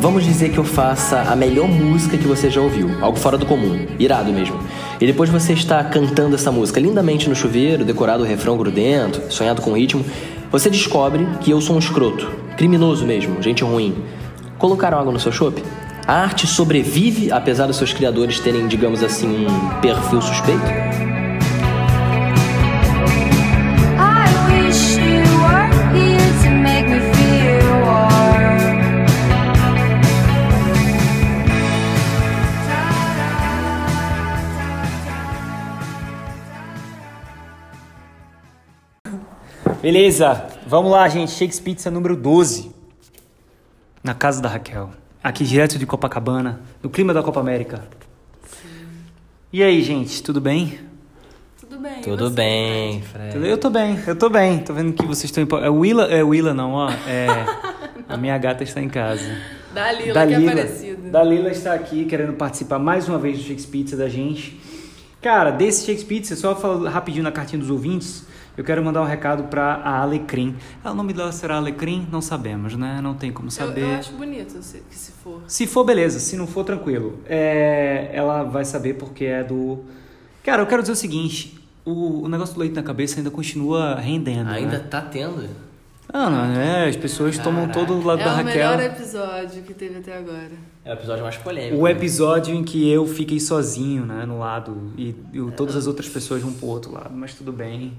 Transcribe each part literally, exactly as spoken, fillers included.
Vamos dizer que eu faça a melhor música que você já ouviu, algo fora do comum, irado mesmo. E depois você está cantando essa música lindamente no chuveiro, decorado o refrão grudento, sonhado com ritmo. Você descobre que eu sou um escroto, criminoso mesmo, gente ruim. Colocaram água no seu chope? A arte sobrevive, apesar dos seus criadores terem, digamos assim, um perfil suspeito? Beleza, vamos lá, gente. Shakespizza número doze. Na casa da Raquel. Aqui direto de Copacabana, no clima da Copa América. Sim. E aí, gente, tudo bem? Tudo bem. Tudo bem, Fred. Eu tô bem, eu tô bem. Tô vendo que vocês estão... É Willa, é Willa não, ó. É... não. A minha gata está em casa. Dalila, Dalila que é parecida. Dalila está aqui querendo participar mais uma vez do Shakespizza da gente. Cara, desse Shakespizza, só falando rapidinho na cartinha dos ouvintes... Eu quero mandar um recado para a Alecrim. Ah, o nome dela será Alecrim? Não sabemos, né? Não tem como saber. Eu, eu acho bonito se, que se for. Se for, beleza. Se não for, tranquilo. É, ela vai saber porque é do... Cara, eu quero dizer o seguinte. O, o negócio do leite na cabeça ainda continua rendendo. Ainda né? Tá tendo? Ah, não, é. As pessoas Caraca. Tomam todo o lado é da Raquel. É o melhor episódio que teve até agora. É o episódio mais polêmico. O episódio né? em que eu fiquei sozinho, né? No lado. E eu, todas as outras pessoas vão pro outro lado. Mas tudo bem.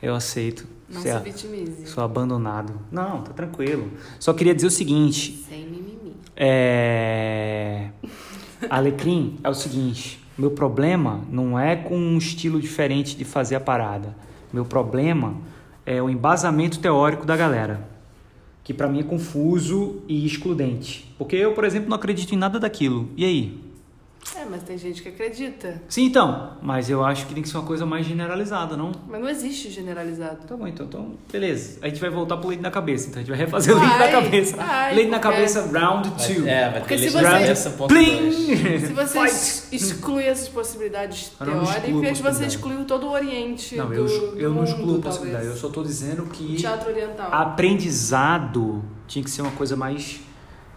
Eu aceito. Não se vitimize. Sou abandonado. Não, tá tranquilo. Só queria dizer o seguinte. Sem mimimi. É... Alecrim, é o seguinte. Meu problema não é com um estilo diferente de fazer a parada. Meu problema é o embasamento teórico da galera. Que pra mim é confuso e excludente. Porque eu, por exemplo, não acredito em nada daquilo. E aí? É, mas tem gente que acredita. Sim, então. Mas eu acho que tem que ser uma coisa mais generalizada, não? Mas não existe generalizado. Tá bom, então. então beleza. A gente vai voltar pro leite na cabeça. Então a gente vai refazer vai, o leite na cabeça. Vai, leite na cabeça, é. round two. Vai, é, vai ter leite na cabeça, ponto dois. Se você Fight. exclui essas possibilidades teóricas, você excluiu todo o Oriente. Não, do, eu, eu do não excluo mundo, a possibilidade. Talvez. Eu só tô dizendo que... O teatro oriental. Aprendizado tinha que ser uma coisa mais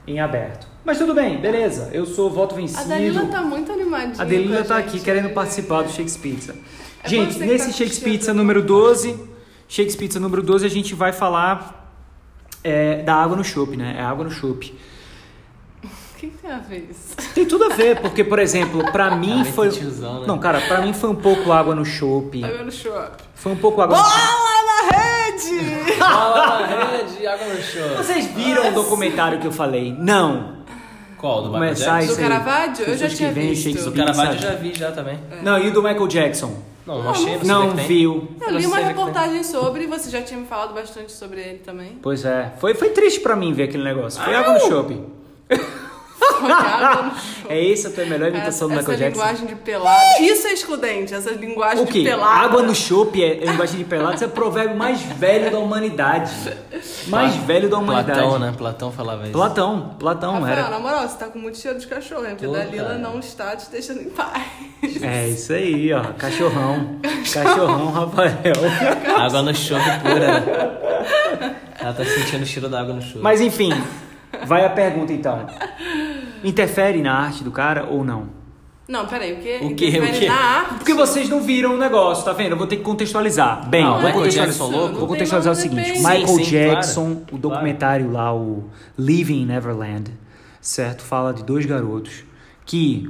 em aberto. Mas tudo bem, beleza. Eu sou voto vencido. A Dalila tá muito animadinha. A Dalila tá aqui querendo participar do Shakespizza. É gente, nesse tá Shakespizza número doze, Shakespizza número doze, a gente vai falar é, da água no chope, né? É água no chope. O que tem a ver isso? Tem tudo a ver, porque, por exemplo, pra mim foi... Tiozão, né? Não, cara, pra mim foi um pouco água no chope. Água no chope. Foi um pouco água no chope. Rede! Bola na rede, água no chão. Vocês viram Nossa. o documentário que eu falei? Não. Qual? Do Michael Jackson? Do Caravaggio? Eu já tinha visto. Do Caravaggio eu já vi já também. É. Não, e do Michael Jackson? Não, não, não achei. Você não viu. Eu li uma reportagem sobre, você já tinha me falado bastante sobre ele também. Pois é. Foi, foi triste pra mim ver aquele negócio. Foi Ai. água no shopping. É isso a tua melhor imitação essa, do Michael Jackson? Essa linguagem de pelado. Isso é excludente, essa linguagem de pelado. Água no chope é linguagem de pelado. Isso é o provérbio mais velho da humanidade. Mais Platão, velho da humanidade. Platão, né? Platão falava isso. Platão, Platão Rafael, era. Na moral, você tá com muito cheiro de cachorro, né? Porque Pô, Dalila cara. não está te deixando em paz. É isso aí, ó. Cachorrão. Cachorrão, Rafael. Água no chope pura. Ela tá sentindo o cheiro da água no chope. Mas enfim, vai a pergunta então. Interfere na arte do cara ou não? Não, peraí, o que? O que? Interfere o quê? Na arte? Porque vocês não viram o negócio, tá vendo? Eu vou ter que contextualizar. Bem, não, vou, é contextualizar, Jackson, louco. vou contextualizar o seguinte. Michael sim, sim, Jackson, claro, o documentário claro. lá, o Living in Neverland, certo? Fala de dois garotos que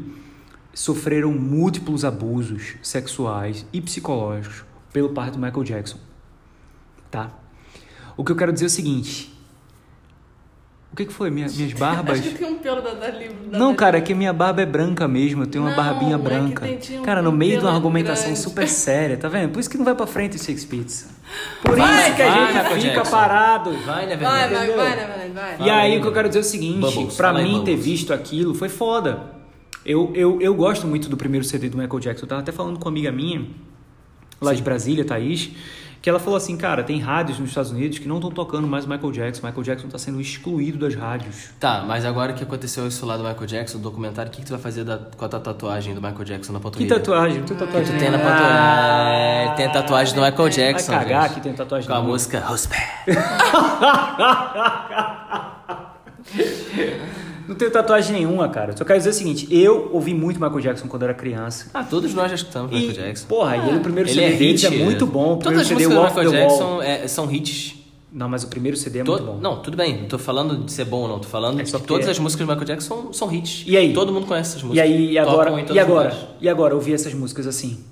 sofreram múltiplos abusos sexuais e psicológicos pelo pai do Michael Jackson, tá? O que eu quero dizer é o seguinte... O que, que foi? Minha, minhas barbas? Acho que tem um pelo da, da, da Não, da cara, é que minha barba é branca mesmo. Eu tenho não, uma barbinha branca. É que um cara, no meio de uma argumentação grande. super séria, tá vendo? Por isso que não vai pra frente o Shakespizza. Por vai, isso que a gente vai, fica Jackson. parado. Vai, né, vai, vai, vai, vai, vai. E aí, o que eu quero dizer é o seguinte. Bubbles, pra mim Bubbles. ter visto aquilo foi foda. Eu, eu, eu gosto muito do primeiro C D do Michael Jackson. Eu tava até falando com uma amiga minha, lá Sim. de Brasília, Thaís... Que ela falou assim, cara, tem rádios nos Estados Unidos que não estão tocando mais Michael Jackson. Michael Jackson tá sendo excluído das rádios. Tá, mas agora que aconteceu isso lá do Michael Jackson, o documentário, o que, que tu vai fazer da, com a tatuagem do Michael Jackson na panturrilha? Que tatuagem? Que tatuagem? Tu tem na panturrilha. Tem a tatuagem do Michael Jackson. Vai cagar gente. que tem tatuagem do Com a mundo. música House Band. Não tenho tatuagem nenhuma, cara. Só quero dizer o seguinte, eu ouvi muito Michael Jackson quando era criança. Ah, todos nós já escutamos e, Michael Jackson. Porra, ah, e ele, o primeiro ele C D é dele é muito bom. Todas as músicas do Michael Jackson é, são hits. Não, mas o primeiro C D é to... muito bom. Não, tudo bem. Não tô falando de ser bom ou não. Tô falando é que todas é... as músicas do Michael Jackson são, são hits. E aí? Todo mundo conhece essas músicas. E aí, e agora? E agora? E agora? Ouvir essas músicas assim.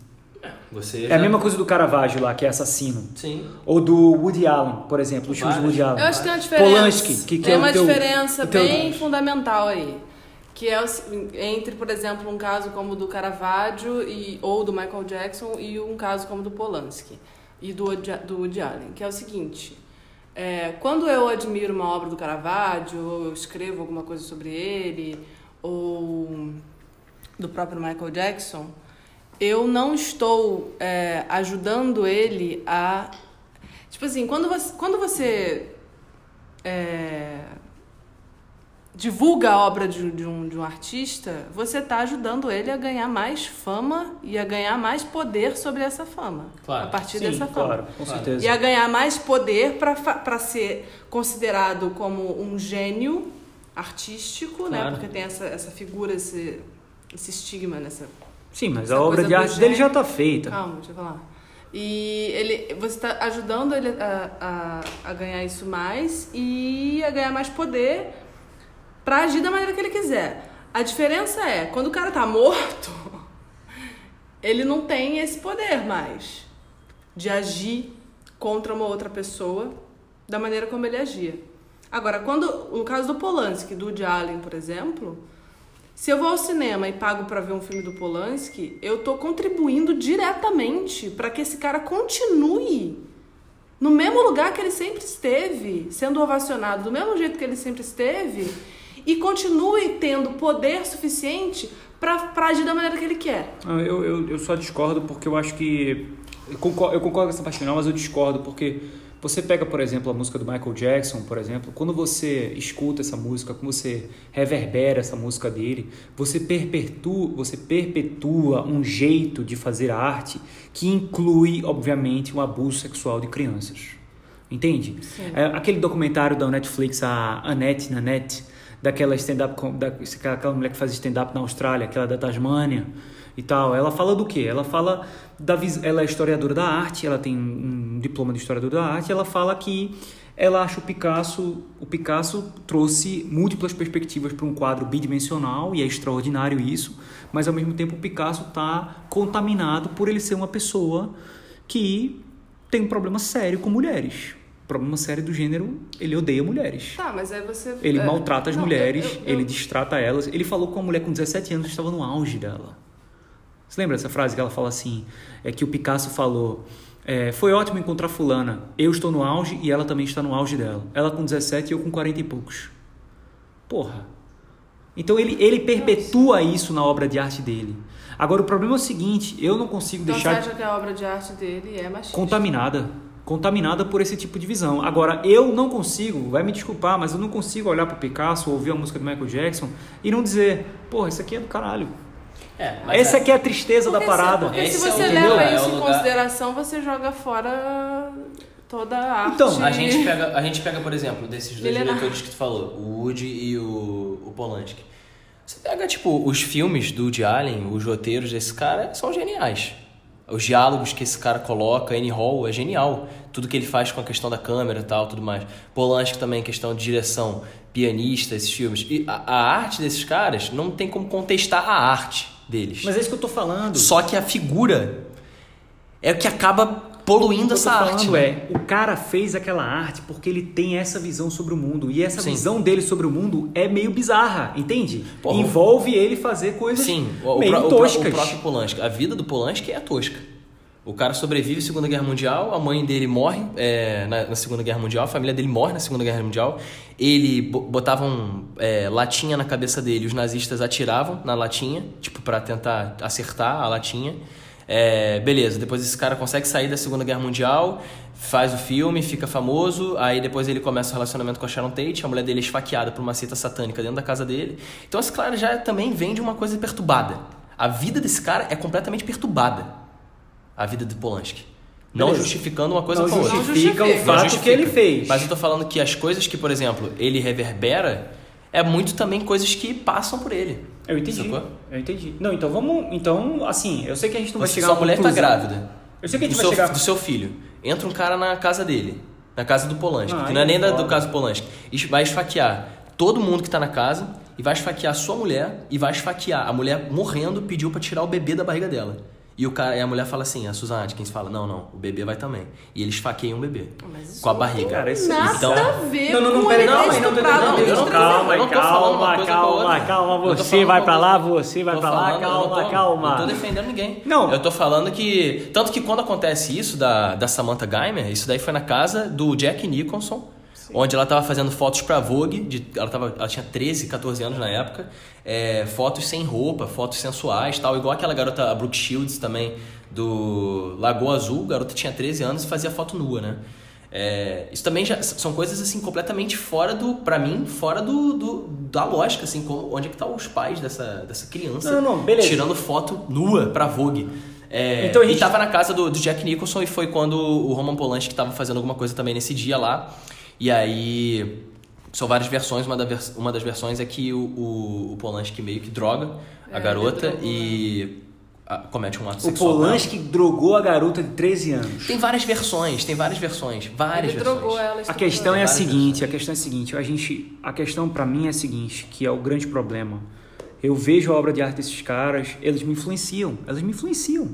Você é já... a mesma coisa do Caravaggio lá, que é assassino. Sim. Ou do Woody Allen, por exemplo. Os filmes do Woody Allen. Eu acho que tem uma diferença. Polanski. Que, que tem é uma teu, diferença teu... bem fundamental aí. Que é entre, por exemplo, um caso como o do Caravaggio e, ou do Michael Jackson e um caso como o do Polanski. E do, do Woody Allen. Que é o seguinte... É, quando eu admiro uma obra do Caravaggio, ou eu escrevo alguma coisa sobre ele, ou do próprio Michael Jackson, eu não estou é, ajudando ele a... Tipo assim, quando você, quando você é, divulga a obra de, de, um, de um artista, você está ajudando ele a ganhar mais fama e a ganhar mais poder sobre essa fama. Claro. A partir Sim, dessa fama. Claro, com certeza. E a ganhar mais poder para ser considerado como um gênio artístico, claro. Né? Porque tem essa, essa figura, esse, esse estigma nessa... Sim, mas a obra de arte gênio. Dele já está feita. Calma, deixa eu falar. E ele, você está ajudando ele a, a, a ganhar isso mais e a ganhar mais poder... Pra agir da maneira que ele quiser. A diferença é, quando o cara tá morto, ele não tem esse poder mais de agir contra uma outra pessoa da maneira como ele agia. Agora, quando no caso do Polanski, do Woody Allen, por exemplo, se eu vou ao cinema e pago pra ver um filme do Polanski, eu tô contribuindo diretamente pra que esse cara continue no mesmo lugar que ele sempre esteve, sendo ovacionado do mesmo jeito que ele sempre esteve... E continue tendo poder suficiente para agir da maneira que ele quer. Eu, eu, eu só discordo porque eu acho que... Eu concordo, eu concordo com essa parte final, mas eu discordo porque... Você pega, por exemplo, a música do Michael Jackson, por exemplo. Quando você escuta essa música, quando você reverbera essa música dele, você perpetua, você perpetua um jeito de fazer arte que inclui, obviamente, um abuso sexual de crianças. Entende? É, aquele documentário da Netflix, a Annette Nanette... daquela stand-up, daquela, aquela mulher que faz stand-up na Austrália, aquela da Tasmânia e tal, ela fala do quê? Ela fala da, ela é historiadora da arte, ela tem um diploma de historiadora da arte, ela fala que ela acha o Picasso, o Picasso trouxe múltiplas perspectivas para um quadro bidimensional, e é extraordinário isso, mas ao mesmo tempo o Picasso está contaminado por ele ser uma pessoa que tem um problema sério com mulheres. Problema sério do gênero, ele odeia mulheres. Tá, mas aí você... Ele é... maltrata as não, mulheres, eu, eu, eu... ele destrata elas. Ele falou com uma mulher com dezessete anos que estava no auge dela. Você lembra dessa frase que ela fala assim? É que o Picasso falou... É, foi ótimo encontrar fulana. Eu estou no auge e ela também está no auge dela. Ela com dezessete e eu com quarenta e poucos. Porra. Então ele, ele perpetua isso na obra de arte dele. Agora, o problema é o seguinte, eu não consigo então, deixar... Então você acha que a obra de arte dele é machista? Contaminada. Contaminada por esse tipo de visão. Agora, eu não consigo, vai me desculpar, mas eu não consigo olhar para o Picasso, ouvir a música do Michael Jackson e não dizer, porra, isso aqui é do caralho. É, mas essa é... aqui é a tristeza porque da parada. Se, porque esse se você é leva é isso em lugar... consideração, você joga fora toda a arte. Então, a gente pega, a gente pega por exemplo, desses dois diretores que tu falou, o Woody e o, o Polanski. Você pega, tipo, os filmes do Woody Allen, os roteiros desse cara são geniais. Os diálogos que esse cara coloca, Annie Hall, é genial. Tudo que ele faz com a questão da câmera e tal, tudo mais. Polanski também, questão de direção, pianista, esses filmes. E a, a arte desses caras não tem como contestar a arte deles. Mas é isso que eu tô falando. Só que a figura é o que acaba poluindo essa arte. O que eu tô falando é, o cara fez aquela arte porque ele tem essa visão sobre o mundo. E essa Sim. visão dele sobre o mundo é meio bizarra, entende? Porra, envolve o... ele fazer coisas Sim. meio o, toscas. Sim, o próprio Polanski. A vida do Polanski é tosca. O cara sobrevive à Segunda Guerra Mundial, a mãe dele morre é, na, na Segunda Guerra Mundial, a família dele morre na Segunda Guerra Mundial. Ele botavam é, latinha na cabeça dele, os nazistas atiravam na latinha, tipo, pra tentar acertar a latinha. É, beleza, depois esse cara consegue sair da Segunda Guerra Mundial, faz o filme, fica famoso, aí depois ele começa o relacionamento com a Sharon Tate, a mulher dele é esfaqueada por uma seita satânica dentro da casa dele. Então esse cara já também vem de uma coisa perturbada. A vida desse cara é completamente perturbada. A vida de Polanski. Beleza. Não justificando uma coisa com a outra. Não justifica o fato que ele fez. Mas eu tô falando que as coisas que, por exemplo, ele reverbera é muito também coisas que passam por ele. Eu entendi. Sacou? Eu entendi. Não, então vamos... Então, assim, eu sei que a gente não vai chegar... Sua mulher tá grávida. Eu sei que a gente vai chegar... Do seu filho. Entra um cara na casa dele. Na casa do Polanski. Ah, que não é nem da, do caso do Polanski. Vai esfaquear todo mundo que tá na casa e vai esfaquear sua mulher e vai esfaquear. A mulher morrendo pediu pra tirar o bebê da barriga dela. E, o cara, e a mulher fala assim, a Suzana Atkins fala, não, não, o bebê vai também. E eles esfaqueiam um bebê. Mas com a barriga. Cara, isso nada então... a ver. Não, não, não, peraí, não, não, não, calma, calma, calma, calma, calma, você vai pra lá, você vai pra lá, calma, calma. Não tô defendendo ninguém. Não. Eu tô falando que, tanto que quando acontece isso da, da Samantha Geimer, isso daí foi na casa do Jack Nicholson, sim, onde ela tava fazendo fotos pra Vogue, de, ela, tava, ela tinha treze, catorze anos na época. É, fotos sem roupa, fotos sensuais, tal, igual aquela garota, a Brooke Shields também, do Lagoa Azul, a garota tinha treze anos e fazia foto nua, né? É, isso também já são coisas assim completamente fora do, pra mim, fora do, do da lógica, assim, como, onde é que estão tá os pais dessa, dessa criança, não, não, beleza, tirando foto nua pra Vogue. É, então a gente... E tava na casa do, do Jack Nicholson e foi quando o Roman Polanski tava fazendo alguma coisa também nesse dia lá, e aí... São várias versões, uma, da vers- uma das versões é que o, o, o Polanski meio que droga é, a garota e a, comete um ato o sexual. O Polanski drogou a garota de treze anos. Tem várias versões, tem várias versões, várias ele versões. Drogou ela, a questão é a seguinte, versões. a questão é a seguinte, a gente, a questão pra mim é a seguinte, que é o grande problema. Eu vejo a obra de arte desses caras, eles me influenciam, elas me influenciam.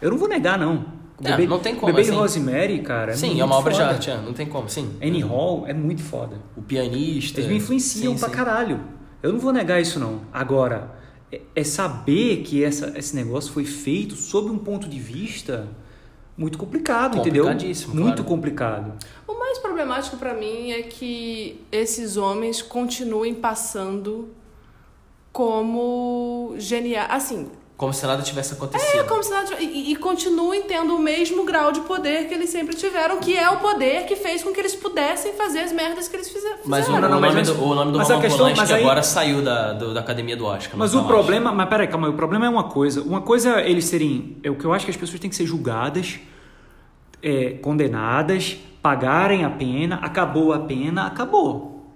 Eu não vou negar, não. É, bebê, não tem como, Bebê assim. de Rosemary, cara, é sim, muito é uma obra foda. de arte, não tem como, sim. Annie Hall é muito foda. O Pianista... Eles me influenciam sim, pra sim. caralho. Eu não vou negar isso, não. Agora, é, é saber que essa, esse negócio foi feito sob um ponto de vista muito complicado, entendeu? Muito claro. complicado. O mais problemático pra mim é que esses homens continuem passando como genial... Assim... Como se nada tivesse acontecido. É, como se nada tivesse... E, e continuem tendo o mesmo grau de poder que eles sempre tiveram, que é o poder que fez com que eles pudessem fazer as merdas que eles fizeram. Mas o, não, não, o nome mas, do, o nome do Roman Polanski que aí... agora saiu da, do, da academia do Oscar. Mas o problema... Acho. Mas peraí, calma aí. O problema é uma coisa. Uma coisa é eles serem... É o que eu acho que as pessoas têm que ser julgadas, é, condenadas, pagarem a pena, acabou a pena, acabou.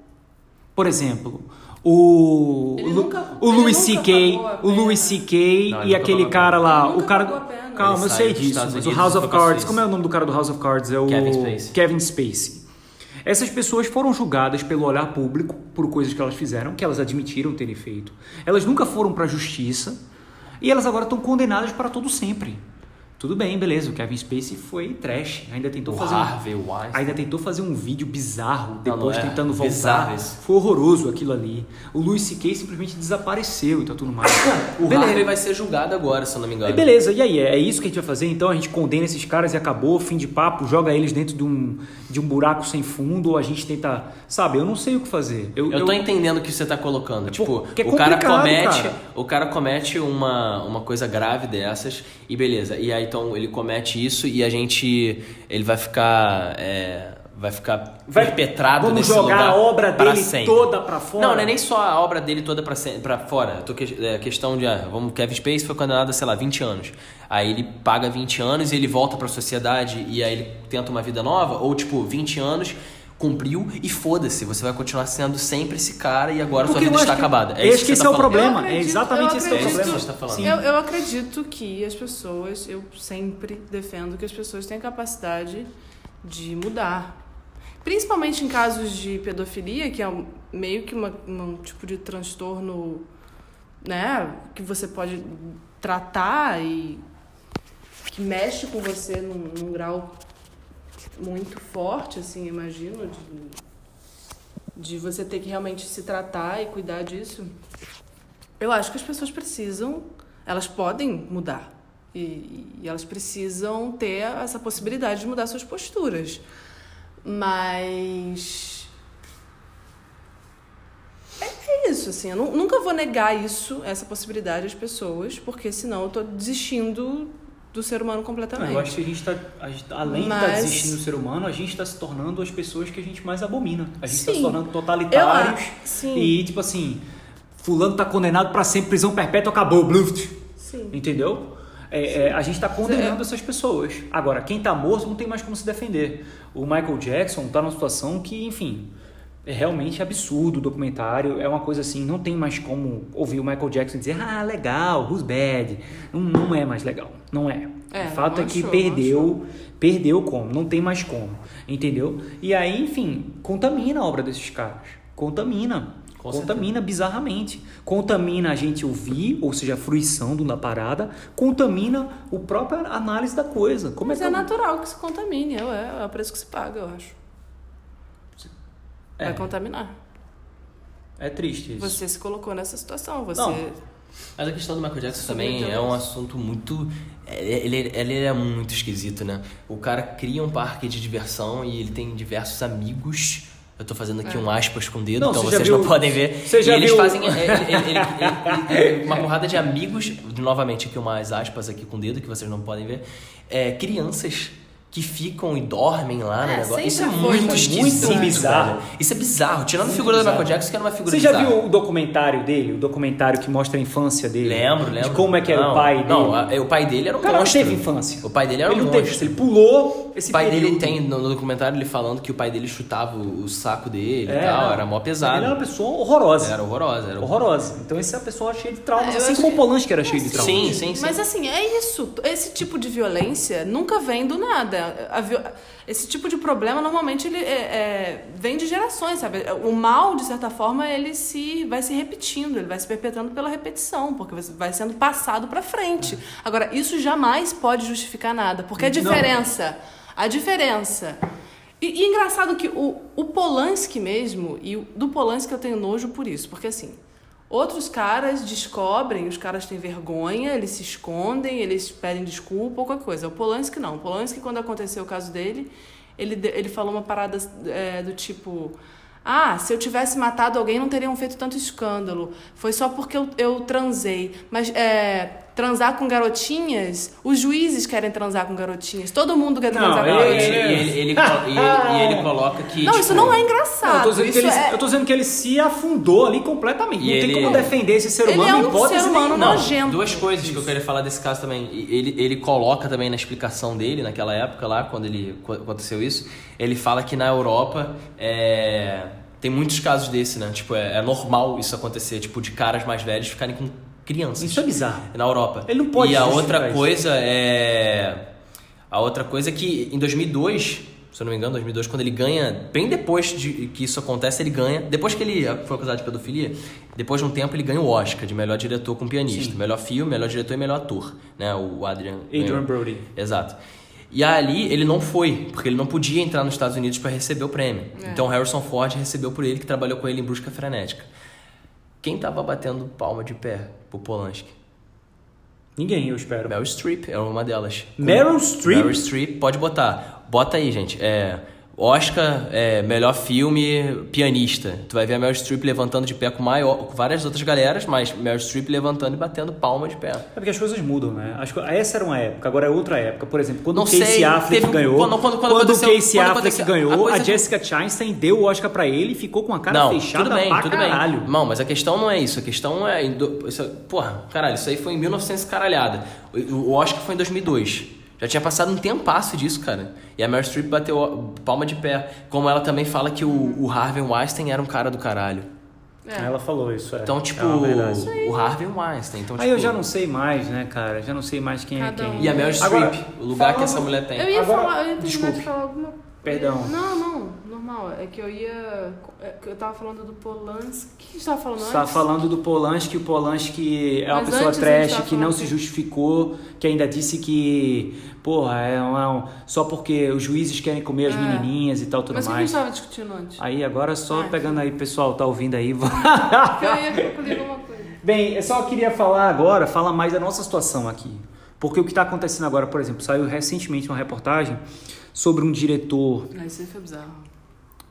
Por exemplo... O, nunca, o Louis C K, o Louis C K e aquele cara lá, o cara, calma, eu sei disso, mas o House of Cards, como é o nome do cara do House of Cards? É o Kevin Spacey. Kevin Spacey. Essas pessoas foram julgadas pelo olhar público por coisas que elas fizeram, que elas admitiram terem feito. Elas nunca foram para a justiça e elas agora estão condenadas para todo sempre. Tudo bem, beleza, o Kevin Spacey foi trash, ainda tentou o fazer Harvey um, ainda tentou fazer um vídeo bizarro, depois não, não é. tentando voltar, bizarro. Foi horroroso aquilo ali, o Louis C K simplesmente desapareceu e tá tudo mais. O beleza. Harvey vai ser julgado agora, se eu não me engano. E beleza, e aí, é isso que a gente vai fazer, então a gente condena esses caras e acabou, fim de papo, joga eles dentro de um, de um buraco sem fundo, ou a gente tenta, sabe, eu não sei o que fazer. Eu, eu tô eu... entendendo o que você tá colocando, é, tipo, é o, cara comete, cara. o cara comete uma, uma coisa grave dessas, e beleza, e aí então ele comete isso e a gente ele vai ficar é, vai ficar vai, perpetrado nesse lugar. Vamos jogar a obra dele sempre. toda pra fora? Não, não é nem só a obra dele toda pra, sempre, pra fora. Tô que, é, questão de ah, vamos, Kevin Spacey foi condenado a, sei lá, vinte anos. Aí ele paga vinte anos e ele volta pra sociedade e aí ele tenta uma vida nova ou tipo vinte anos cumpriu e foda-se, você vai continuar sendo sempre esse cara e agora Porque sua vida está acabada. É isso que, que tá é o problema, acredito, é exatamente esse acredito, é o problema que você está falando. Eu, eu acredito que as pessoas, eu sempre defendo que as pessoas têm capacidade de mudar. Principalmente em casos de pedofilia, que é meio que uma, um tipo de transtorno, né, que você pode tratar e que mexe com você num, num grau... muito forte, assim, imagino, de, de você ter que realmente se tratar e cuidar disso. Eu acho que as pessoas precisam, elas podem mudar e, e elas precisam ter essa possibilidade de mudar suas posturas, mas é, é isso, assim, eu não, nunca vou negar isso, essa possibilidade às pessoas, porque senão eu tô desistindo do ser humano completamente. Eu acho que a gente está, além Mas... de estar desistindo do ser humano, a gente está se tornando as pessoas que a gente mais abomina. A gente está se tornando totalitários. Sim. E tipo assim, fulano tá condenado para sempre, prisão perpétua, acabou, bluft. Sim. Entendeu? É, é, a gente está condenando é. essas pessoas. Agora, quem está morto não tem mais como se defender. O Michael Jackson está numa situação que, enfim, É realmente absurdo o documentário, é uma coisa assim, não tem mais como ouvir o Michael Jackson dizer, ah, legal, who's bad, não, não é mais legal, não é. É, o fato é que achou, perdeu, perdeu como, não tem mais como, entendeu? E aí, enfim, contamina a obra desses caras, contamina, Com contamina certeza. bizarramente, contamina a gente ouvir, ou seja, a fruição da parada, contamina a própria análise da coisa. Como Mas é, é que... natural que se contamine, é, é o preço que se paga, eu acho. Vai é. contaminar. É triste isso. Você se colocou nessa situação, você... Não. Mas a questão do Michael Jackson também é um assunto muito... Ele, ele é muito esquisito, né? O cara cria um parque de diversão e ele tem diversos amigos... Eu tô fazendo aqui é. um aspas com o dedo, não, então vocês viu... não podem ver. Você já e eles viu... fazem ele, ele, ele, ele, uma porrada de amigos... Novamente aqui umas aspas aqui com o dedo que vocês não podem ver. É, crianças... que ficam e dormem lá é, no negócio. Isso é muito esquisito. Muito bizarro. Isso é bizarro. Tirando a figura do Michael Jackson, que era uma figura bizarra. Você já bizarra. viu o documentário dele? O documentário que mostra a infância dele? Lembro, lembro. De como é que era não, o pai dele? Não, a, o pai dele era um cara, monstro. Cara, não teve infância. O pai dele era ele um monstro. Ele não teve. Ele pulou esse pai período. Dele tem, no, no documentário, ele falando que o pai dele chutava o, o saco dele é, e tal. Era mó pesado. Ele era uma pessoa horrorosa. Era horrorosa. Era horrorosa. Então, essa é uma pessoa cheia de traumas. É, assim como o Polanski era cheio de traumas. Sim, sim, sim. Mas assim, é isso. Esse tipo de violência nunca vem do nada. Esse tipo de problema normalmente ele é, é, vem de gerações, sabe? O mal, de certa forma, ele se, vai se repetindo, ele vai se perpetrando pela repetição, porque vai sendo passado para frente. Agora, isso jamais pode justificar nada, porque a diferença, a diferença... E, e engraçado que o, o Polanski mesmo, e do Polanski eu tenho nojo por isso, porque assim... Outros caras descobrem, os caras têm vergonha, eles se escondem, eles pedem desculpa ou qualquer coisa. O Polanski não. O Polanski, quando aconteceu o caso dele, ele, ele falou uma parada é, do tipo... Ah, se eu tivesse matado alguém, não teriam feito tanto escândalo. Foi só porque eu, eu transei. Mas é, transar com garotinhas... Os juízes querem transar com garotinhas. Todo mundo quer transar não, com garotinhas. E ele, ele, ele, ele, ele coloca que... Não, tipo, isso não é engraçado. Não, eu, tô dizendo isso que ele, é... eu tô dizendo que ele se afundou ali completamente. E não ele... tem como defender esse ser humano. Ele é um hipótese, ser humano não, nojento. Duas coisas que eu queria falar desse caso também. Ele, ele coloca também na explicação dele, naquela época lá, quando ele quando aconteceu isso. Ele fala que na Europa... É... Tem muitos casos desse, né? Tipo, é, é normal isso acontecer. Tipo, de caras mais velhos ficarem com crianças. Isso é bizarro. Na Europa. Ele não pode... E a outra coisa isso. é... A outra coisa é que em dois mil e dois, se eu não me engano, dois mil e dois, quando ele ganha... Bem depois de que isso acontece, ele ganha... Depois que ele foi acusado de pedofilia, depois de um tempo ele ganha o Oscar de melhor diretor com pianista. Sim. Melhor filme, melhor diretor e melhor ator. Né? O Adrian... Adrian Brody. Exato. E ali ele não foi, porque ele não podia entrar nos Estados Unidos para receber o prêmio. É. Então Harrison Ford recebeu por ele, que trabalhou com ele em Busca Frenética. Quem tava batendo palma de pé pro Polanski? Ninguém, eu espero. Meryl Streep era uma delas. Meryl Streep? Meryl Streep, pode botar. Bota aí, gente. É, Oscar, é, melhor filme, pianista. Tu vai ver a Meryl Streep levantando de pé com, maior, com várias outras galeras, mas Meryl Streep levantando e batendo palma de pé. É porque as coisas mudam, né? Acho que essa era uma época, agora é outra época. Por exemplo, quando o Casey Affleck ganhou, quando, quando, quando, quando o Casey Affleck ganhou, a, a Jessica que... Chastain deu o Oscar pra ele e ficou com a cara não, fechada tudo bem, pra tudo caralho. Bem. Não, mas a questão não é isso. A questão é... Isso, porra, caralho, isso aí foi em mil e novecentos caralhada. O Oscar foi em dois mil e dois. Já tinha passado um tempasso disso, cara. E a Meryl Streep bateu palma de pé. Como ela também fala que o, o Harvey Weinstein era um cara do caralho. É. Ela falou isso, é. Então, tipo, é o Harvey Weinstein. Então, aí tipo... eu já não sei mais, né, cara? Já não sei mais quem Cada é quem. Um. E a Meryl Streep, o lugar falando... que essa mulher tem. Eu ia Agora... falar, eu ia terminar de falar alguma coisa. Perdão. Não, não, normal. É que eu ia... Eu tava falando do Polanski. O que a gente tava falando antes? Tava falando do Polanski. O Polanski é uma Mas pessoa trash que não se justificou, que ainda disse que, porra, é um, só porque os juízes querem comer as é. menininhas e tal, tudo Mas mais. Mas o que a gente tava discutindo antes? Aí, agora só é. pegando aí, pessoal, tá ouvindo aí. Eu ia concluir alguma coisa. Bem, eu só queria falar agora, falar mais da nossa situação aqui. Porque o que tá acontecendo agora, por exemplo, saiu recentemente uma reportagem sobre um diretor... Ah, isso aí foi bizarro.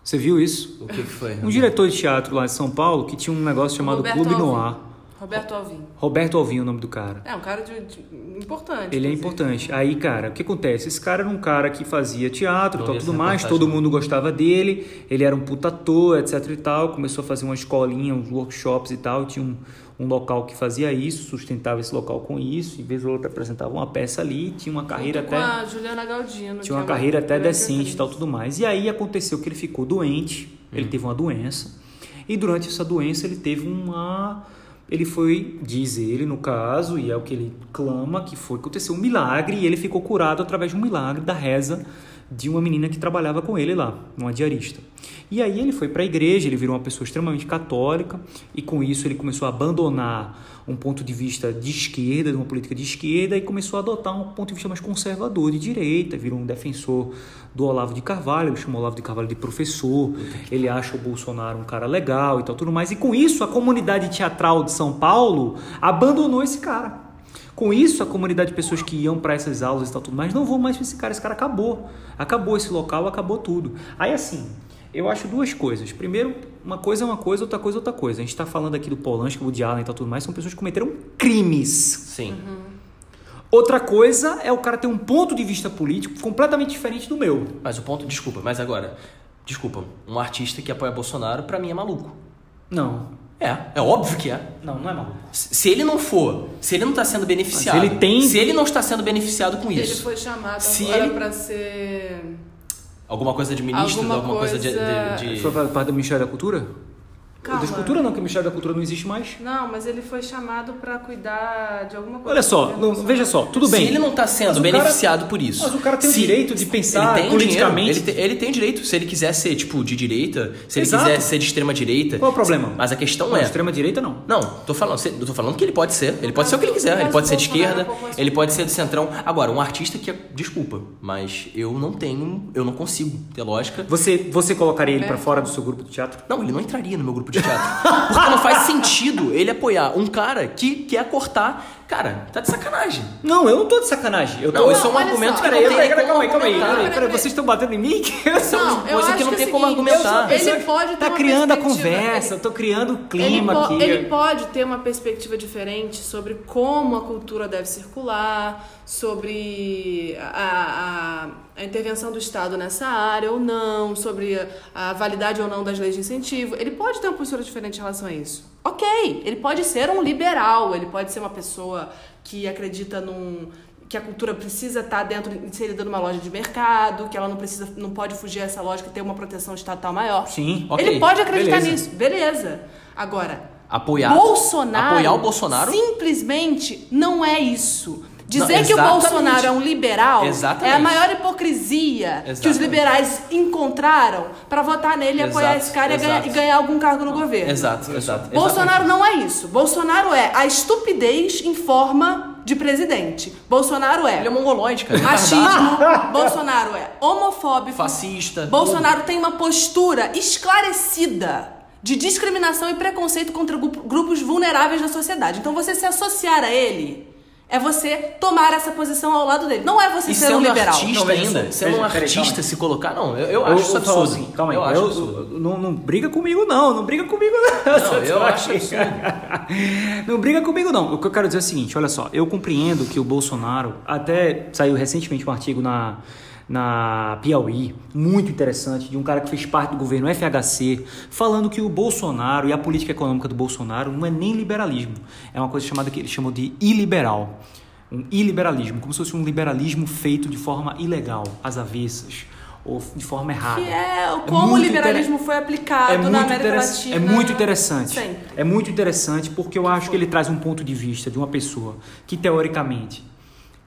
Você viu isso? O que foi? Um diretor de teatro lá de São Paulo que tinha um negócio chamado Roberto Clube Alvim. Noir. Roberto Alvim. Roberto Alvim é o nome do cara. É, um cara de, de, importante. Ele é importante. Dizer. Aí, cara, o que acontece? Esse cara era um cara que fazia teatro e tudo mais. Todo mundo gostava dele. Ele era um puta ator, etc e tal. Começou a fazer uma escolinha, uns workshops e tal. Tinha um, um local que fazia isso, sustentava esse local com isso. E vez ou outra apresentava uma peça ali. Tinha uma carreira até... a Juliana Galdino. Tinha uma carreira até decente e tal, tudo mais. E aí aconteceu que ele ficou doente. Ele hum. teve uma doença e durante essa doença ele teve uma... Ele foi, diz ele no caso, e é o que ele clama, que foi aconteceu um milagre e ele ficou curado através de um milagre da reza de uma menina que trabalhava com ele lá, uma diarista. E aí ele foi para a igreja, ele virou uma pessoa extremamente católica e com isso ele começou a abandonar um ponto de vista de esquerda, de uma política de esquerda, e começou a adotar um ponto de vista mais conservador, de direita, virou um defensor do Olavo de Carvalho, ele chamou o Olavo de Carvalho de professor, ele acha o Bolsonaro um cara legal e tal, tudo mais, e com isso a comunidade teatral de São Paulo abandonou esse cara. Com isso, a comunidade de pessoas que iam para essas aulas e tal, tudo mais, não vão mais para esse cara, esse cara acabou. Acabou esse local, acabou tudo. Aí, assim, eu acho duas coisas. Primeiro, uma coisa é uma coisa, outra coisa é outra coisa. A gente está falando aqui do Polanski, Woody Allen e tal, tudo mais, são pessoas que cometeram crimes. Sim. Uhum. Outra coisa é o cara ter um ponto de vista político completamente diferente do meu. Mas o ponto, desculpa, mas agora, desculpa, um artista que apoia Bolsonaro, para mim, é maluco. Não. É, é óbvio que é. Não, não é maluco. Se ele não for, se ele não está sendo beneficiado... Mas ele tem... Se ele não está sendo beneficiado com ele isso... Ele foi chamado se agora ele... para ser... Alguma coisa de ministro, alguma, alguma coisa, coisa de... de, de... Foi para parte do Ministério da Cultura? Calma. Da Cultura não, porque o Ministério da Cultura não existe mais. Não, mas ele foi chamado para cuidar de alguma coisa. Olha só, não, veja só, tudo bem. Se ele não está sendo beneficiado cara, por isso... Mas o cara tem se, o direito de pensar ele politicamente... Ele tem, ele tem direito, se ele quiser ser, tipo, de direita, se Exato. Ele quiser ser de extrema-direita... Qual é o problema? Se, mas a questão não, é... extrema-direita não. Não, tô falando, se, tô falando que ele pode ser. Ele pode ser o que ele quiser. Ele pode ser de esquerda, ele pode ser do centrão. Agora, um artista que... Desculpa, mas eu não tenho... Eu não consigo ter lógica. Você, você colocaria ele é. para fora do seu grupo de teatro? Não, ele não entraria no meu grupo de teatro. Porque não faz sentido ele apoiar um cara que quer cortar. Cara, tá de sacanagem. Não, eu não tô de sacanagem. Eu tô não, não, isso é um argumento só. Que peraí, não tem como argumentar. Calma aí, calma aí. Peraí, vocês estão batendo em mim? Isso é uma coisa que não tem como argumentar. Ele pode ter uma perspectiva... Tá criando a conversa, eu tô criando o clima aqui. Ele pode ter uma perspectiva diferente sobre como a cultura deve circular, sobre a, a, a intervenção do Estado nessa área ou não, sobre a, a validade ou não das leis de incentivo. Ele pode ter uma postura diferente em relação a isso. Ok, ele pode ser um liberal, ele pode ser uma pessoa que acredita num, que a cultura precisa estar dentro, inserida numa loja de mercado, que ela não precisa, não pode fugir dessa lógica e ter uma proteção estatal maior. Sim, ok. Ele pode acreditar beleza. nisso, beleza. Agora, apoiar, Bolsonaro, apoiar o Bolsonaro simplesmente não é isso. Dizer não, que o Bolsonaro é um liberal exatamente. É a maior hipocrisia exatamente. Que os liberais encontraram para votar nele e apoiar esse cara e ganhar, e ganhar algum cargo no não. governo. Exato, exato. Bolsonaro exatamente. Não é isso. Bolsonaro é a estupidez em forma de presidente. Bolsonaro é... Ele é mongoloide, cara. Machismo. Bolsonaro é homofóbico. Fascista. Bolsonaro todo. Tem uma postura esclarecida de discriminação e preconceito contra grupos vulneráveis da sociedade. Então você se associar a ele... É você tomar essa posição ao lado dele. Não é você e ser um liberal. Artista não, ainda, ser um artista se colocar, não. Eu, eu acho isso absurdo. Assim, calma aí. Eu eu, eu, não, não briga comigo, não. Não briga comigo, não. Não, eu acho absurdo. Não briga comigo, não. O que eu quero dizer é o seguinte, olha só. Eu compreendo que o Bolsonaro... Até saiu recentemente um artigo na... na Piauí, muito interessante, de um cara que fez parte do governo F H C, falando que o Bolsonaro e a política econômica do Bolsonaro não é nem liberalismo, é uma coisa chamada que ele chamou de iliberal, um iliberalismo, como se fosse um liberalismo feito de forma ilegal, às avessas, ou de forma errada. Que é como é o liberalismo inter... foi aplicado é na América interess... Latina. É muito interessante. Sempre. É muito interessante porque eu acho que ele traz um ponto de vista de uma pessoa que, teoricamente,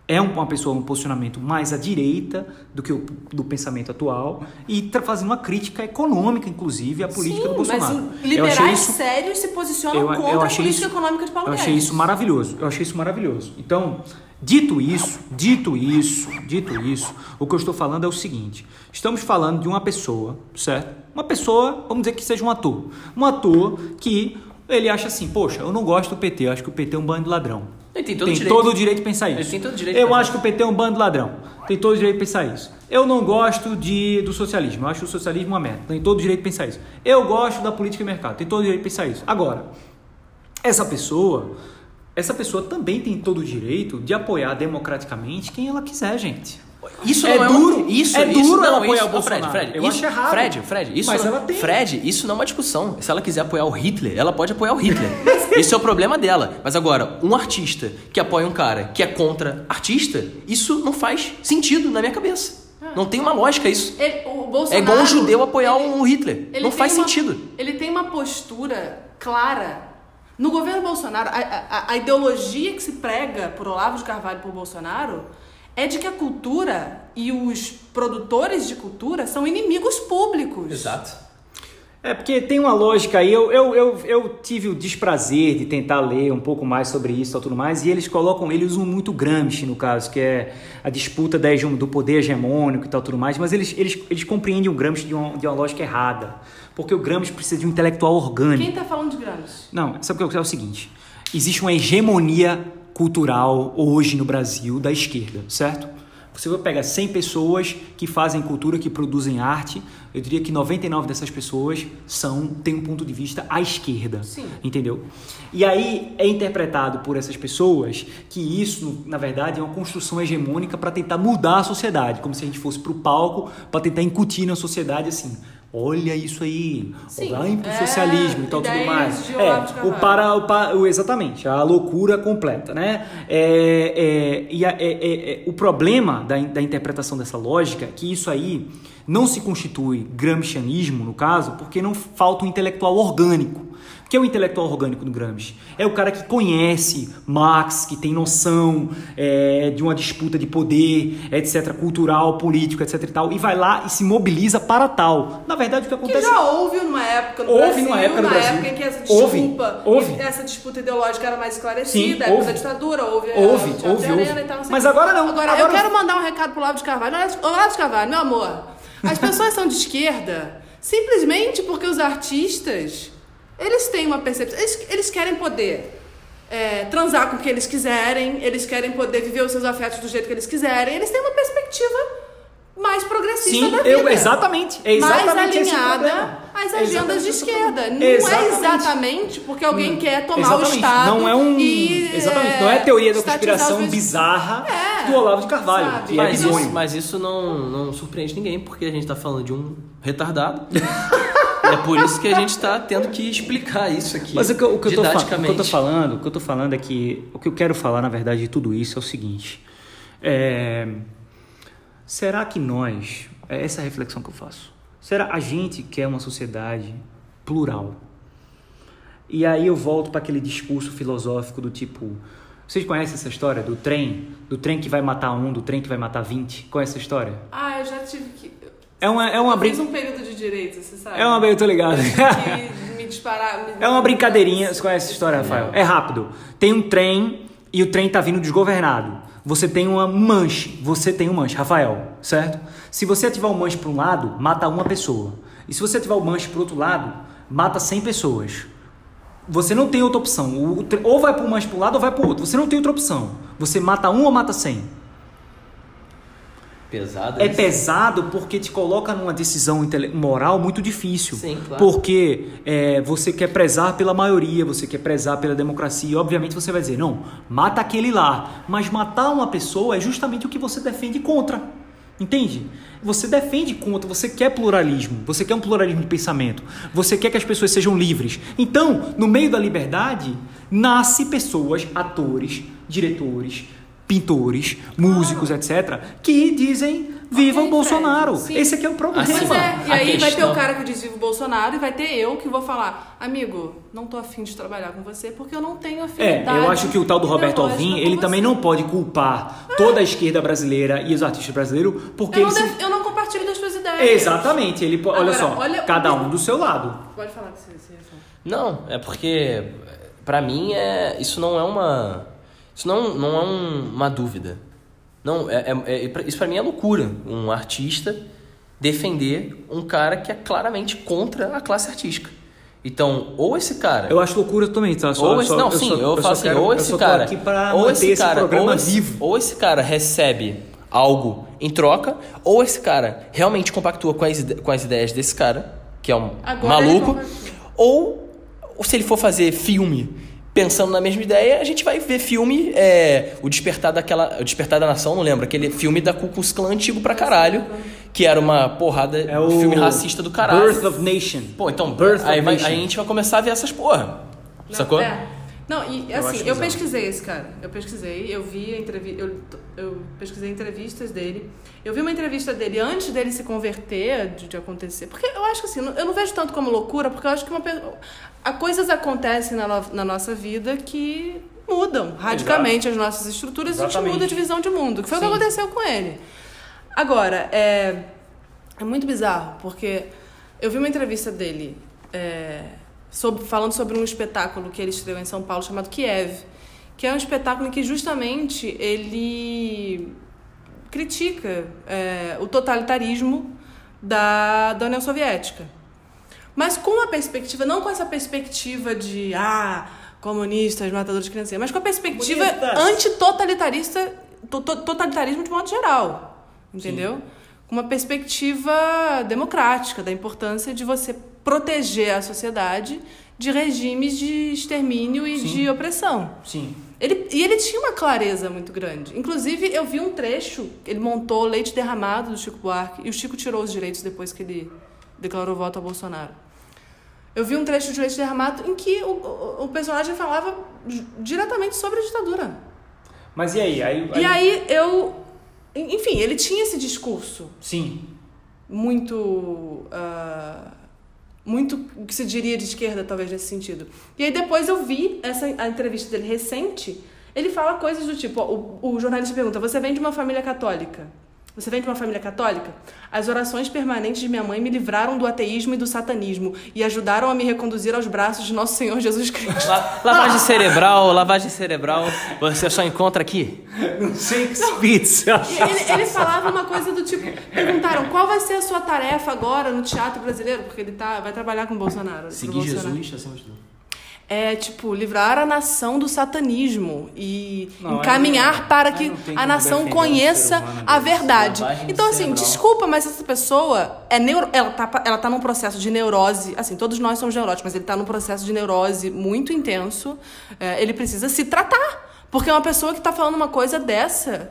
é uma pessoa, um posicionamento mais à direita do que o do pensamento atual e tá fazendo uma crítica econômica, inclusive, à política Sim, do Bolsonaro. Sim, mas liberais isso, sérios se posicionam eu, contra eu a política isso, econômica de Paulo Guedes. Eu achei isso maravilhoso, eu achei isso maravilhoso. Então, dito isso, dito isso, dito isso, o que eu estou falando é o seguinte, estamos falando de uma pessoa, certo? Uma pessoa, vamos dizer que seja um ator, um ator que ele acha assim, poxa, eu não gosto do P T, eu acho que o P T é um bando de ladrão. Ele tem todo, tem direito. todo o direito de pensar isso. Ele tem todo o direito eu acho que o P T é um bando de ladrão. Tem todo o direito de pensar isso. Eu não gosto de, do socialismo. Eu acho o socialismo uma merda. Tem todo o direito de pensar isso. Eu gosto da política de mercado. Tem todo o direito de pensar isso. Agora, essa pessoa, essa pessoa também tem todo o direito de apoiar democraticamente quem ela quiser, gente. Isso é, não é duro, uma... isso, é duro isso não, ela apoiar isso, o Bolsonaro. Fred, Fred, eu isso, acho errado. Fred, Fred, isso, mas não, ela tem. Fred, isso não é uma discussão. Se ela quiser apoiar o Hitler, ela pode apoiar o Hitler. Esse é o problema dela. Mas agora, um artista que apoia um cara que é contra artista, isso não faz sentido na minha cabeça. Não tem uma lógica isso. Ele, o, o Bolsonaro... É igual um judeu apoiar ele, um Hitler. Não faz uma, sentido. Ele tem uma postura clara. No governo Bolsonaro, a, a, a ideologia que se prega por Olavo de Carvalho e por Bolsonaro é de que a cultura e os produtores de cultura são inimigos públicos. Exato. É porque tem uma lógica aí, eu, eu, eu, eu tive o desprazer de tentar ler um pouco mais sobre isso e tudo mais, e eles colocam, eles usam muito Gramsci no caso, que é a disputa da, do poder hegemônico e tal tudo mais, mas eles, eles, eles compreendem o Gramsci de uma, de uma lógica errada, porque o Gramsci precisa de um intelectual orgânico. Quem está falando de Gramsci? Não, sabe o que é o seguinte, existe uma hegemonia cultural hoje no Brasil da esquerda, certo? Você vai pegar cem pessoas que fazem cultura, que produzem arte, eu diria que noventa e nove dessas pessoas são, têm um ponto de vista à esquerda. Sim. Entendeu? E aí é interpretado por essas pessoas que isso, na verdade, é uma construção hegemônica para tentar mudar a sociedade, como se a gente fosse para o palco para tentar incutir na sociedade assim... Olha isso aí, olha pro socialismo e tal, tudo mais. É, o para, o para, o, exatamente, a loucura completa, né? É, é, e a, é, é, é, o problema da, da interpretação dessa lógica é que isso aí não se constitui gramscianismo, no caso, porque não falta um intelectual orgânico. O que é o intelectual orgânico do Gramsci? É o cara que conhece Marx, que tem noção é, de uma disputa de poder, etcétera, cultural, político, etcétera e tal, e vai lá e se mobiliza para tal. Na verdade, o que acontece... Que já houve numa época no houve Brasil, numa época, no Brasil. época em que essa desculpa, houve, houve. essa disputa ideológica era mais esclarecida, época da ditadura, houve... Houve, a, a houve, houve. E tal, mas agora não. Agora, agora eu quero mandar um recado pro Olavo de Carvalho. Olavo de Carvalho, meu amor, as pessoas são de esquerda simplesmente porque os artistas... Eles têm uma percepção, eles, eles querem poder é, transar com o que eles quiserem, eles querem poder viver os seus afetos do jeito que eles quiserem, eles têm uma perspectiva mais progressista. Sim, da vida. Eu, exatamente, é exatamente mais alinhada às agendas exatamente de esquerda. Não exatamente. é exatamente porque alguém hum, quer tomar exatamente. o Estado. Não é um, e, exatamente, não é a teoria da conspiração os... bizarra é, do Olavo de Carvalho. Sabe, que mas, é isso, mas isso não, não surpreende ninguém, porque a gente está falando de um retardado. É por isso que a gente está tendo que explicar isso aqui. Mas o que, o que, eu, tô o que eu tô falando, o que eu tô falando é que o que eu quero falar, na verdade, de tudo isso é o seguinte: é, será que nós, essa é a reflexão que eu faço, será a gente quer uma sociedade plural? E aí eu volto para aquele discurso filosófico do tipo, vocês conhecem essa história do trem, do trem que vai matar um, do trem que vai matar vinte? Conhece essa história? Ah, eu já tive que É uma, é uma eu brin... fiz um período de direito, você sabe? É uma... Eu tô ligado. Me disparar, me... É uma brincadeirinha. Você conhece essa história, Rafael? É rápido. Tem um trem e o trem tá vindo desgovernado. Você tem uma manche. Você tem um manche, Rafael, certo? Se você ativar o manche para um lado, mata uma pessoa. E se você ativar o manche para outro lado, mata cem pessoas. Você não tem outra opção. O tre... Ou vai para um manche para um lado ou vai para o outro. Você não tem outra opção. Você mata um ou mata cem. Pesado, é isso? Pesado porque te coloca numa decisão intele- moral muito difícil. Sim, claro. Porque é, você quer prezar pela maioria, você quer prezar pela democracia, e obviamente você vai dizer, não, mata aquele lá. Mas matar uma pessoa é justamente o que você defende contra. Entende? Você defende contra, você quer pluralismo, você quer um pluralismo de pensamento, você quer que as pessoas sejam livres. Então, no meio da liberdade, nasce pessoas, atores, diretores, pintores, músicos, ah. etcétera, que dizem viva okay, o Bolsonaro. Sim. Esse aqui é o problema. Assim, é. E aí questão... vai ter o cara que diz viva o Bolsonaro e vai ter eu que vou falar, amigo, não tô afim de trabalhar com você porque eu não tenho afinidade. É, eu acho que o tal do Roberto Alvim, ele você. também não pode culpar ah. toda a esquerda brasileira e os artistas brasileiros porque... Eu não, def... se... eu não compartilho das suas ideias. Exatamente. Ele... Agora, olha só, olha... cada um do seu lado. Pode falar que você ia falar. Não, é porque pra mim é... isso não é uma... Isso não, não é um, uma dúvida. Não, é, é, é, isso pra mim é loucura. Um artista defender um cara que é claramente contra a classe artística. Então, ou esse cara... Eu acho loucura também, tá? Só, ou esse, só, não, sim, eu, só, eu, eu falo assim, quero, ou esse eu cara... Ou esse cara, esse ou, esse, ou esse cara recebe algo em troca, ou esse cara realmente compactua com as, com as ideias desse cara, que é um Agora maluco, ou, ou se ele for fazer filme... Pensando na mesma ideia, a gente vai ver filme... É, o, Despertar daquela, o Despertar da Nação, não lembro. Aquele filme da Ku Klux Klan antigo pra caralho. Que era uma porrada... É um filme racista do caralho. Birth of Nation. Pô, então... Birth aí, vai, aí a gente vai começar a ver essas porra. Não, sacou? É. Não, e assim, eu, eu pesquisei esse cara. Eu pesquisei, eu vi a entrevista, eu, eu pesquisei entrevistas dele. Eu vi uma entrevista dele antes dele se converter, de, de acontecer. Porque eu acho que assim, eu não vejo tanto como loucura, porque eu acho que uma a, coisas acontecem na, na nossa vida que mudam radicalmente. Exato. As nossas estruturas. Exatamente. A gente muda de visão de mundo, que foi, sim, o que aconteceu com ele. Agora, é, é muito bizarro, porque eu vi uma entrevista dele... É, Sobre, falando sobre um espetáculo que ele estreou em São Paulo chamado Kiev, que é um espetáculo em que justamente ele critica é, o totalitarismo da, da União Soviética. Mas com a perspectiva, não com essa perspectiva de ah, comunistas, matadores de crianças, mas com a perspectiva antitotalitarista, to, to, totalitarismo de modo geral, entendeu? Sim. Com uma perspectiva democrática, da importância de você proteger a sociedade de regimes de extermínio e, sim, de opressão. Sim. Ele, e ele tinha uma clareza muito grande. Inclusive, eu vi um trecho, ele montou Leite Derramado do Chico Buarque, e o Chico tirou os direitos depois que ele declarou voto a Bolsonaro. Eu vi um trecho de Leite Derramado em que o, o, o personagem falava diretamente sobre a ditadura. Mas e aí? aí, aí... E aí eu... Enfim, ele tinha esse discurso. Sim. Muito... Uh... muito o que se diria de esquerda, talvez, nesse sentido. E aí depois eu vi essa, a entrevista dele recente, ele fala coisas do tipo, ó, o, o jornalista pergunta, você vem de uma família católica? Você vem de uma família católica? As orações permanentes de minha mãe me livraram do ateísmo e do satanismo e ajudaram a me reconduzir aos braços de Nosso Senhor Jesus Cristo. La, lavagem cerebral, lavagem cerebral, você só encontra aqui? Shakespizza. Ele, ele falava uma coisa do tipo, perguntaram, qual vai ser a sua tarefa agora no teatro brasileiro? Porque ele tá, vai trabalhar com o Bolsonaro. Seguir Jesus, assim, é, tipo, livrar a nação do satanismo e não, encaminhar não, para que a nação conheça a verdade. Então, assim, desculpa, mas essa pessoa, é neuro... ela, tá, ela tá num processo de neurose, assim, todos nós somos neuróticos, mas ele tá num processo de neurose muito intenso, é, ele precisa se tratar, porque é uma pessoa que tá falando uma coisa dessa,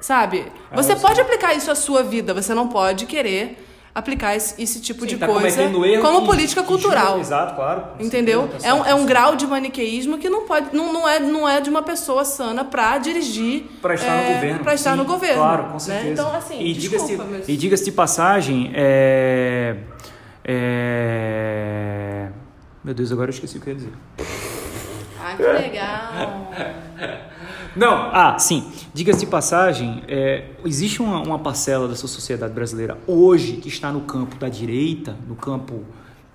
sabe? Você pode aplicar isso à sua vida, você não pode querer... aplicar esse, esse tipo, sim, de tá coisa como e, política cultural. Exato, claro. Entendeu? É um, é um grau de maniqueísmo que não, pode, não, não, é, não é de uma pessoa sana para dirigir... Para estar é, no governo. Para estar, sim, no governo. Claro, com certeza. Né? Então, assim, e desculpa, diga-se, mas... E diga-se de passagem, é, é... meu Deus, agora eu esqueci o que eu ia dizer. Ah, que legal. Não, ah, sim. Diga-se de passagem, é, existe uma, uma parcela da sua sociedade brasileira hoje que está no campo da direita, no campo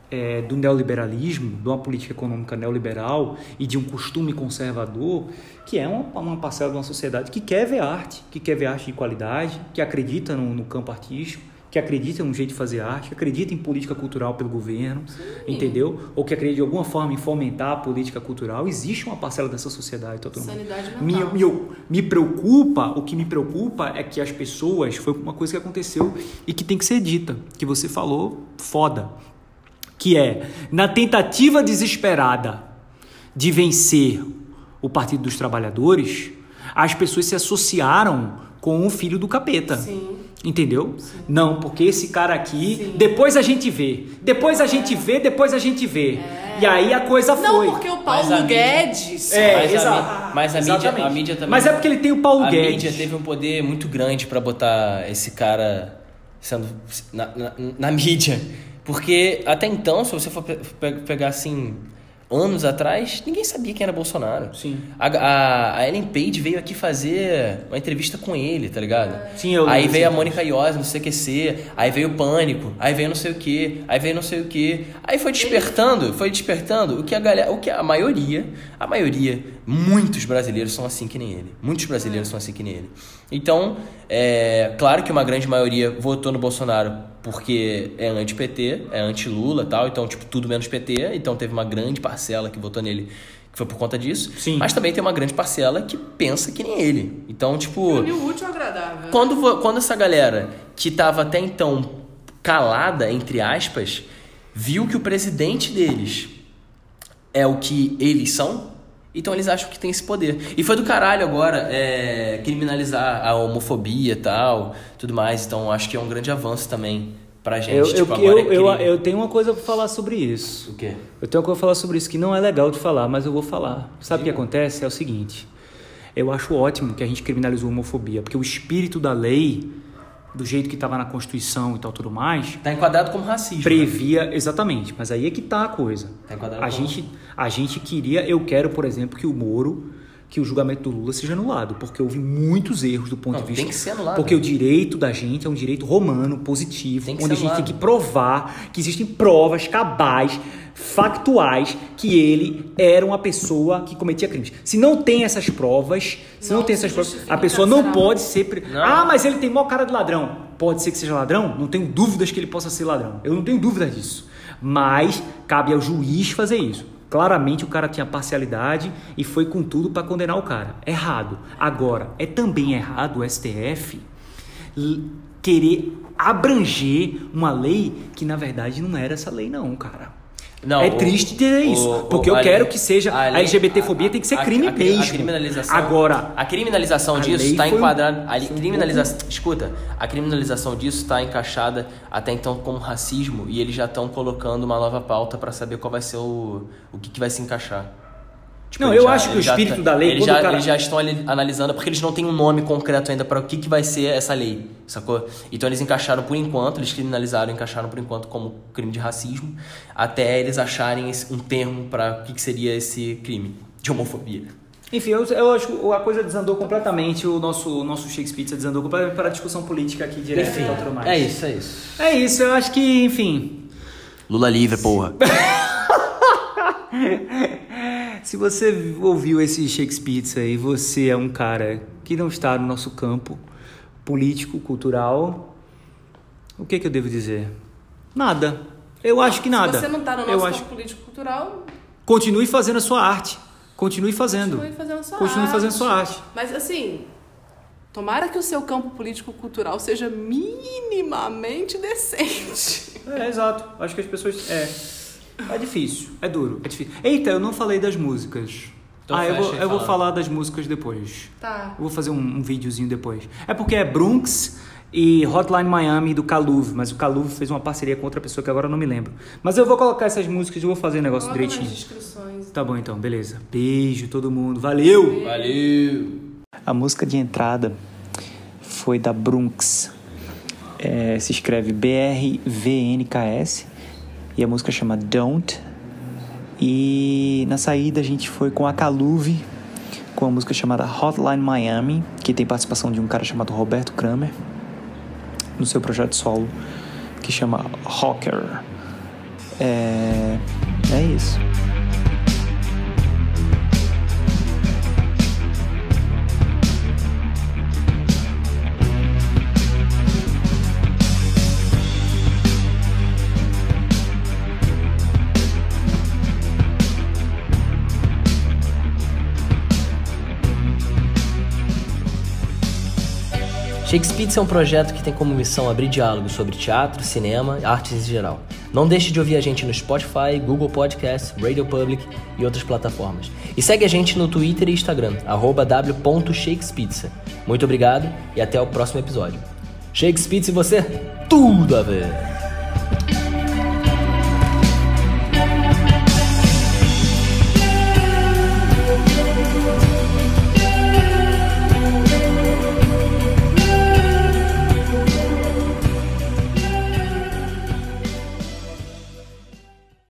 é, do neoliberalismo, de uma política econômica neoliberal e de um costume conservador, que é uma, uma parcela de uma sociedade que quer ver arte, que quer ver arte de qualidade, que acredita no, no campo artístico, que acredita num jeito de fazer arte, que acredita em política cultural pelo governo, sim, entendeu? Ou que acredita de alguma forma em fomentar a política cultural. Existe uma parcela dessa sociedade totalmente. Sanidade mental. Me, me, me preocupa, o que me preocupa é que as pessoas, foi uma coisa que aconteceu e que tem que ser dita, que você falou, foda, que é, na tentativa desesperada de vencer o Partido dos Trabalhadores, as pessoas se associaram com o filho do capeta. Sim. Entendeu? Sim. Não, porque esse cara aqui, sim, depois a gente vê. Depois a é. gente vê, depois a gente vê. É. E aí a coisa não, foi. Não, porque o Paulo Guedes... É, mas exato. A, mas a mídia, a mídia também... Mas é porque ele tem o Paulo a Guedes. A mídia teve um poder muito grande pra botar esse cara sendo na, na, na mídia. Porque até então, se você for pe- pe- pegar assim... anos atrás, ninguém sabia quem era Bolsonaro. Sim. A, a, a Ellen Page veio aqui fazer uma entrevista com ele, tá ligado? Sim, eu lembro. Aí veio a Mônica Iose no C Q C, aí veio o Pânico, aí veio não sei o quê, aí veio não sei o quê. Aí foi despertando, foi despertando o que a galera, o que a maioria, a maioria, muitos brasileiros são assim que nem ele. Muitos brasileiros é. são assim que nem ele. Então, é claro que uma grande maioria votou no Bolsonaro porque é anti-P T, é anti-Lula e tal, então, tipo, tudo menos P T, então teve uma grande parcela que votou nele, que foi por conta disso, sim, mas também tem uma grande parcela que pensa que nem ele, então, tipo... E o útil é agradável. Quando, quando essa galera, que tava até então calada, entre aspas, viu que o presidente deles é o que eles são, então eles acham que tem esse poder. E foi do caralho agora é, criminalizar a homofobia e tal, tudo mais. Então acho que é um grande avanço também pra gente. Eu, tipo, eu, agora eu, é eu, eu tenho uma coisa pra falar sobre isso. O quê? Eu tenho uma coisa pra falar sobre isso que não é legal de falar, mas eu vou falar. Sabe o que acontece? É o seguinte. Eu acho ótimo que a gente criminalizou a homofobia, porque o espírito da lei, do jeito que estava na Constituição e tal, tudo mais... Está enquadrado como racismo. Previa, né? Exatamente. Mas aí é que tá a coisa. Está enquadrado a como... Gente, a gente queria... Eu quero, por exemplo, que o Moro... que o julgamento do Lula seja anulado, porque houve muitos erros do ponto não, de vista... Tem que ser anulado. Porque o direito da gente é um direito romano, positivo, onde a gente tem que provar que existem provas cabais, factuais, que ele era uma pessoa que cometia crimes. Se não tem essas provas, se não, não tem essas provas, a pessoa não pode ser... Não. Ah, mas ele tem mó cara de ladrão. Pode ser que seja ladrão? Não tenho dúvidas que ele possa ser ladrão. Eu não tenho dúvidas disso. Mas cabe ao juiz fazer isso. Claramente o cara tinha parcialidade e foi com tudo para condenar o cara. Errado. Agora, é também errado o S T F querer abranger uma lei que, na verdade, não era essa lei não, cara. Não, é o, triste ter isso, o, porque o, eu a, quero que seja... A, a LGBTfobia a, tem que ser a, crime a, mesmo. A criminalização, Agora, a criminalização a disso está enquadrada... A criminalização, escuta, a criminalização disso está encaixada até então como racismo e eles já estão colocando uma nova pauta para saber qual vai ser o... O que, que vai se encaixar. Tipo, não, eu já, acho que o espírito tá, da lei... Eles já, cara... eles já estão analisando, porque eles não têm um nome concreto ainda para o que, que vai ser essa lei, sacou? Então eles encaixaram por enquanto, eles criminalizaram, encaixaram por enquanto como crime de racismo, até eles acharem esse, um termo para o que, que seria esse crime de homofobia. Enfim, eu, eu acho que a coisa desandou completamente, o nosso, o nosso Shakespizza desandou completamente para a discussão política aqui direto. Enfim, e é isso, é isso. É isso, eu acho que, enfim... Lula livre, porra. Se você ouviu esse Shakespizza e você é um cara que não está no nosso campo político, cultural, o que, que eu devo dizer? Nada. Eu não, acho que nada. Se você não está no nosso eu campo acho... político, cultural... Continue fazendo a sua arte. Continue fazendo. Continue fazendo a sua, Continue arte. Fazendo a sua arte. Mas, assim, tomara que o seu campo político, cultural seja minimamente decente. É, é exato. Acho que as pessoas... É. É difícil, é duro, é difícil. Eita, eu não falei das músicas. Então ah, eu vou, eu vou falar das músicas depois. Tá. Eu vou fazer um, um videozinho depois. É porque é B R V N K S e Hotline Miami do Kaluv, mas o Kaluv fez uma parceria com outra pessoa que agora eu não me lembro. Mas eu vou colocar essas músicas e vou fazer o um negócio Coloca direitinho. Nas descrições. Tá bom então, beleza. Beijo todo mundo, valeu! Valeu! A música de entrada foi da B R V N K S. É, se escreve B R V N K S. E a música chama Don't. E na saída a gente foi com a Kaluv, com a música chamada Hotline Miami, que tem participação de um cara chamado Roberto Kramer, no seu projeto solo, que chama Rocker. É, é isso. Shakespizza é um projeto que tem como missão abrir diálogos sobre teatro, cinema e artes em geral. Não deixe de ouvir a gente no Spotify, Google Podcasts, Radio Public e outras plataformas. E segue a gente no Twitter e Instagram, arroba w ponto shakespizza. Muito obrigado e até o próximo episódio. Shakespizza e você, tudo a ver!